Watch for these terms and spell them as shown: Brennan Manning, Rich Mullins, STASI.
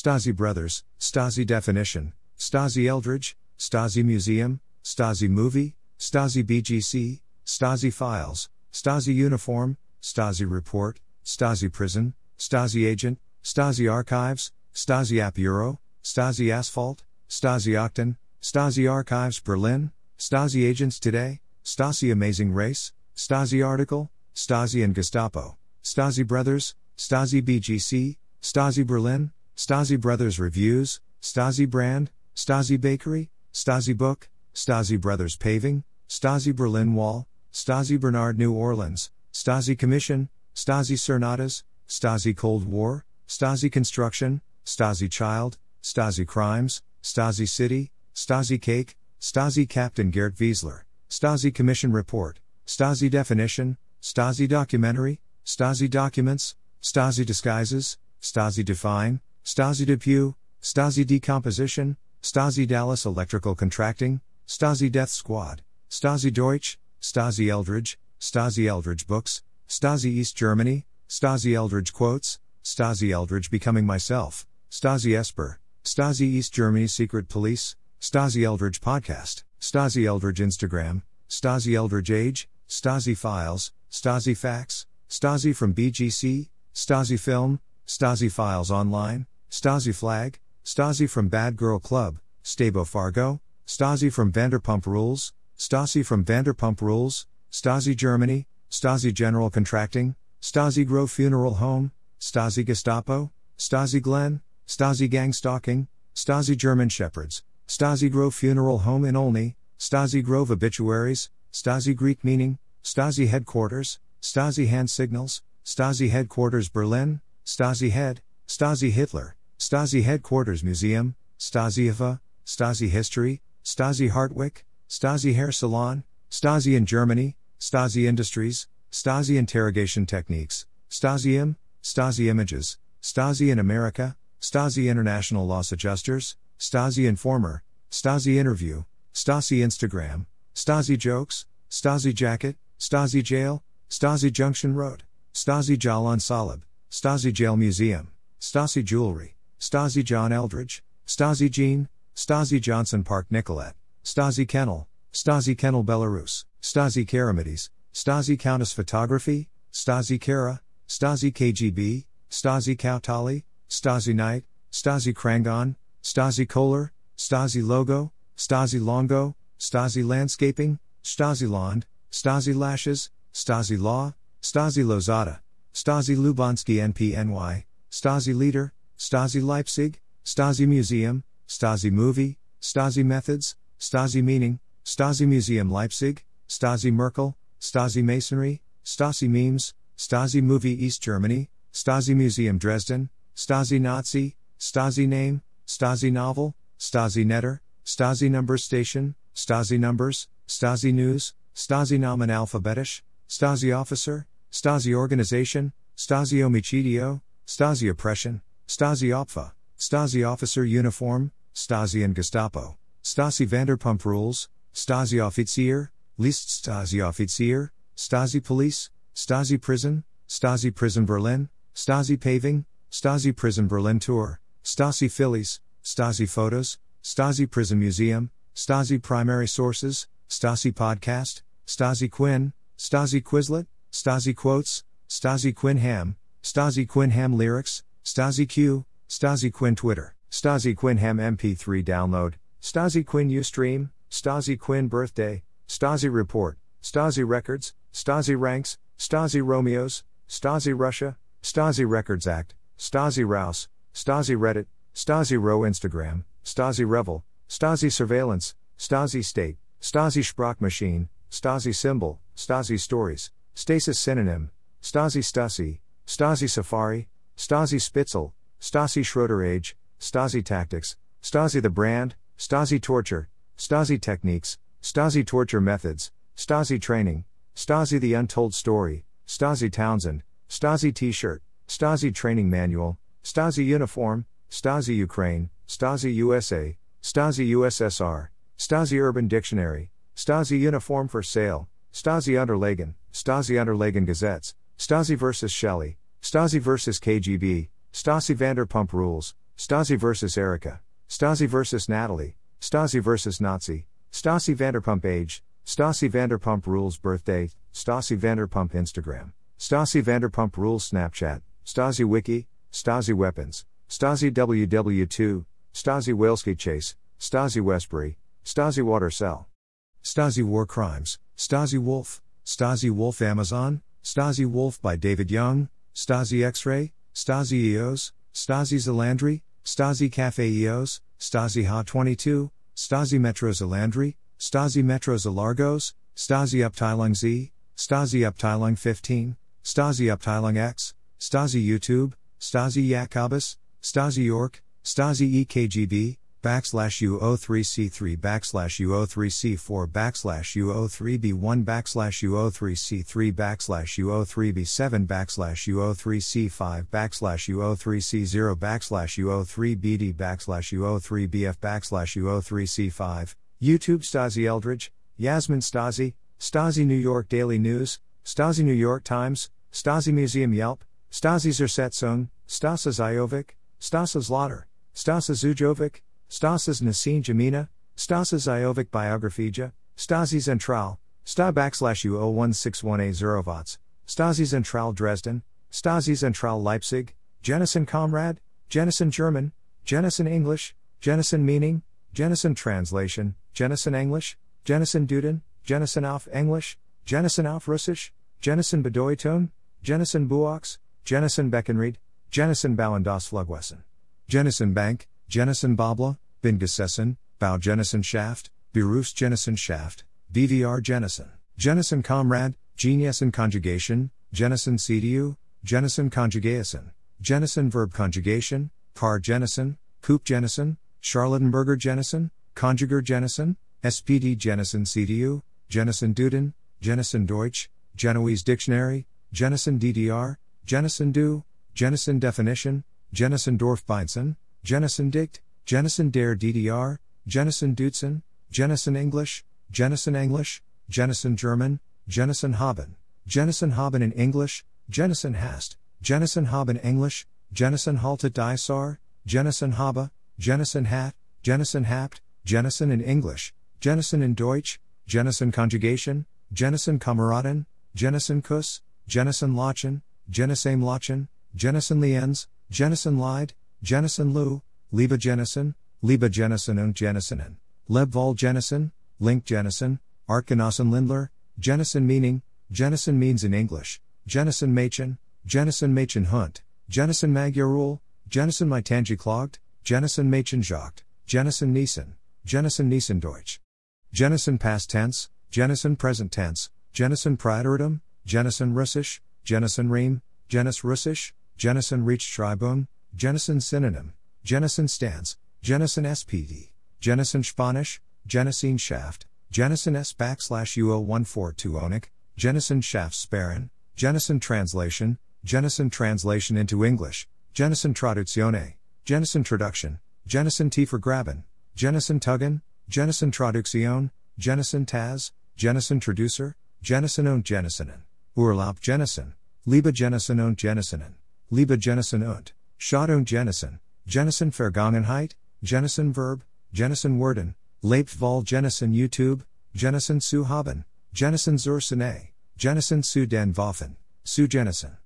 Stasi Brothers, Stasi Definition, Stasi Eldridge, Stasi Museum, Stasi Movie, Stasi BGC, Stasi Files, Stasi Uniform, Stasi Report, Stasi Prison, Stasi Agent, Stasi Archives, Stasi Apuro, Stasi Asphalt, Stasi Octon, Stasi Archives Berlin, Stasi Agents Today, Stasi Amazing Race, Stasi Article, Stasi and Gestapo, Stasi Brothers, Stasi BGC, Stasi Berlin, Stasi Brothers Reviews, Stasi Brand, Stasi Bakery, Stasi Book, Stasi Brothers Paving, Stasi Berlin Wall, Stasi Bernard New Orleans, Stasi Commission, Stasi Cernadas, Stasi Cold War, Stasi Construction, Stasi Child, Stasi Crimes, Stasi City, Stasi Cake, Stasi Captain Gerd Wiesler, Stasi Commission Report, Stasi Definition, Stasi Documentary, Stasi Documents, Stasi Disguises, Stasi Define, Stasi Depew, Stasi Decomposition, Stasi Dallas Electrical Contracting, Stasi Death Squad, Stasi Deutsch, Stasi Eldridge Books, Stasi East Germany, Stasi Eldridge Quotes, Stasi Eldridge Becoming Myself, Stasi Esper, Stasi East Germany Secret Police, Stasi Eldridge Podcast, Stasi Eldridge Instagram, Stasi Eldridge Age, Stasi Files, Stasi Facts, Stasi from BGC, Stasi Film, Stasi Files Online, Stasi Flag, Stasi from Bad Girl Club, Stabo Fargo, Stasi from Vanderpump Rules, Stasi from Vanderpump Rules, Stasi Germany, Stasi General Contracting, Stasi Grove Funeral Home, Stasi Gestapo, Stasi Glen, Stasi Gang Stalking, Stasi German Shepherds, Stasi Grove Funeral Home in Olney, Stasi Grove Obituaries, Stasi Greek Meaning, Stasi Headquarters, Stasi Hand Signals, Stasi Headquarters Berlin, Stasi Head, Stasi Hitler, Stasi Headquarters Museum, Stasi IFA, Stasi History, Stasi Hartwick, Stasi Hair Salon, Stasi in Germany, Stasi Industries, Stasi Interrogation Techniques, Stasi IM, Stasi Images, Stasi in America, Stasi International Loss Adjusters, Stasi Informer, Stasi Interview, Stasi Instagram, Stasi Jokes, Stasi Jacket, Stasi Jail, Stasi Junction Road, Stasi Jalan Salib, Stasi Jail Museum, Stasi Jewelry, Stasi John Eldridge, Stasi Jean, Stasi Johnson Park Nicolette, Stasi Kennel, Stasi Kennel Belarus, Stasi Karamides, Stasi Countess Photography, Stasi Kara, Stasi KGB, Stasi Kautali, Stasi Knight, Stasi Krangon, Stasi Kohler, Stasi Logo, Stasi Longo, Stasi Landscaping, Stasi Lond, Stasi Lashes, Stasi Law, Stasi Lozada, Stasi Lubansky NPNY, Stasi Leader, Stasi Leipzig, Stasi Museum, Stasi Movie, Stasi Methods, Stasi Meaning, Stasi Museum Leipzig, Stasi Merkel, Stasi Masonry, Stasi Memes, Stasi Movie East Germany, Stasi Museum Dresden, Stasi Nazi, Stasi Name, Stasi Novel, Stasi Netter, Stasi Numbers Station, Stasi Numbers, Stasi News, Stasi Namen Alphabetisch, Stasi Officer, Stasi Organization, Stasi Omicidio, Stasi Oppression, Stasi Opfa, Stasi Officer Uniform, Stasi and Gestapo, Stasi Vanderpump Rules, Stasi Offizier, List Stasi Offizier, Stasi Police, Stasi Prison, Stasi Prison Berlin, Stasi Paving, Stasi Prison Berlin Tour, Stasi Phillies, Stasi Photos, Stasi Prison Museum, Stasi Primary Sources, Stasi Podcast, Stasi Quinn, Stasi Quizlet, Stasi Quotes, Stasi Quinn Ham, Stasi Quinn Ham Lyrics, Stasi Q, Stasi Quinn Twitter, Stasi Quinn Ham MP3 Download, Stasi Quinn Ustream, Stasi Quinn Birthday, Stasi Report, Stasi Records, Stasi Ranks, Stasi Romeos, Stasi Russia, Stasi Records Act, Stasi Rouse, Stasi Reddit, Stasi Row Instagram, Stasi Revel, Stasi Surveillance, Stasi State, Stasi Sprachmaschine, Stasi Symbol, Stasi Stories, Stasis Synonym, Stasi Stasi, Stasi Safari, Stasi Spitzel, Stasi Schroeder Age, Stasi Tactics, Stasi The Brand, Stasi Torture, Stasi Techniques, Stasi Torture Methods, Stasi Training, Stasi The Untold Story, Stasi Townsend, Stasi T-Shirt, Stasi Training Manual, Stasi Uniform, Stasi Ukraine, Stasi USA, Stasi USSR, Stasi Urban Dictionary, Stasi Uniform for Sale, Stasi Unterlagen, Stasi Unterlagen Gazettes, Stasi vs. Shelley, Stasi vs. KGB, Stasi Vanderpump Rules, Stasi vs. Erica, Stasi vs. Natalie, Stasi vs. Nazi, Stasi Vanderpump age, Stasi Vanderpump Rules birthday, Stasi Vanderpump Instagram, Stasi Vanderpump Rules Snapchat, Stasi Wiki, Stasi Weapons, Stasi WW2, Stasi Whaleski Chase, Stasi Westbury, Stasi Water Cell, Stasi War Crimes, Stasi Wolf Amazon, Stasi Wolf by David Young, Stasi X-Ray, Stasi EOS, Stasi Zalandri, Stasi Cafe EOS, Stasi Ha22, Stasi Metro Zalandri, Stasi Metro Zalargos, Stasi Uptilung Z, Stasi Uptilung 15, Stasi Uptilung X, Stasi YouTube, Stasi Jacobus, Stasi York, Stasi EKGB, / U03C3 / U03C4 / U03B1 / U03C3 / U03B7 / U03C5 / U03C0 / U03BD / U03BF / U03C5, YouTube Stasi Eldridge, Yasmin Stasi, Stasi New York Daily News, Stasi New York Times, Stasi Museum Yelp, Stasi Zersetzung, Stasa Zajovic, Stasa Zlotter, Stasa Zujovic, Stasas Nassim Jamina, Stasas Iovic Biographija, Stasi Zentral, Sta / U0161A Zerovots, Stasi Zentral Dresden, Stasi Zentral Leipzig, Jennison Comrade, Jennison German, Jennison English, Jennison Meaning, Jennison Translation, Jennison English, Jennison Duden, Jennison Auf English, Jennison Auf Russisch, Jennison Bedeutung, Jennison Buox, Jennison Beckenried, Jennison Bauen das Flugwesen, Jennison Bank, Jennison Babla, Bin Gesessen, Bau Jennison Shaft, Berufs Jennison Shaft, BVR Jennison, Jennison Comrade, Geniusen Conjugation, Jennison CDU, Jennison Conjugation, Jennison Verb Conjugation, Car Jennison, Coop Jennison, Charlottenburger Jennison, Conjuger Jennison, SPD Jennison CDU, Jennison Duden, Jennison Deutsch, Genoese Dictionary, Jennison DDR, Jennison Du, Jennison Definition, Jennison Dorfbeinsen, Jennison Dict, Jennison Dare DDR, Jennison Dutzen, Jennison English, Jennison English, Jennison German, Jennison Haben, Jennison Haben in English, Jennison Hast, Jennison Haben English, Jennison Halte Disar, Jennison Habe, Jennison Hat, Jennison Hapt, Jennison in English, Jennison in Deutsch, Jennison Conjugation, Jennison Kameraden, Jennison Kuss, Jennison Lachen, Jennison Lachen, Jennison Lienz, Jennison Lied, Jennison Lu, Liebe Jennison und Jennisenen, Lebwohl Jennison, Link Jennison, Artgenossen Lindler, Jennison Meaning, Jennison Means in English, Jennison Machen Hunt, Jennison Magyarul, Jennison Mytangi Clogged, Jennison Machen Jocht, Jennison Niesen Deutsch, Jennison Past Tense, Jennison Present Tense, Jennison Praetoritum, Jennison Russisch, Jennison Rehm, Jennis Russisch, Jennison Rechtschreibung, Jennison Synonym, Jennison Stans, Jennison SPD, Jennison Spanish, Jennison Shaft, Jennison S / U0142 Onic, Jennison Shaft Sparen, Jennison Translation into English, Jennison Traduzione, Jennison Traduction, Jennison T for Graben, Jennison Tuggen, Jennison Traduction, Jennison Taz, Jennison Traducer, Jennison und Jennisenen, Urlaub Jennison, Liebe Jennison und Jennisenen, Liebe Jennison und Schad und Jennison, Jennison Vergangenheit, Jennison Verb, Jennison Worden, Leibtwohl Jennison YouTube, Jennison zu haben, Jennison zur Sinne, Jennison zu den Waffen, zu Jennison.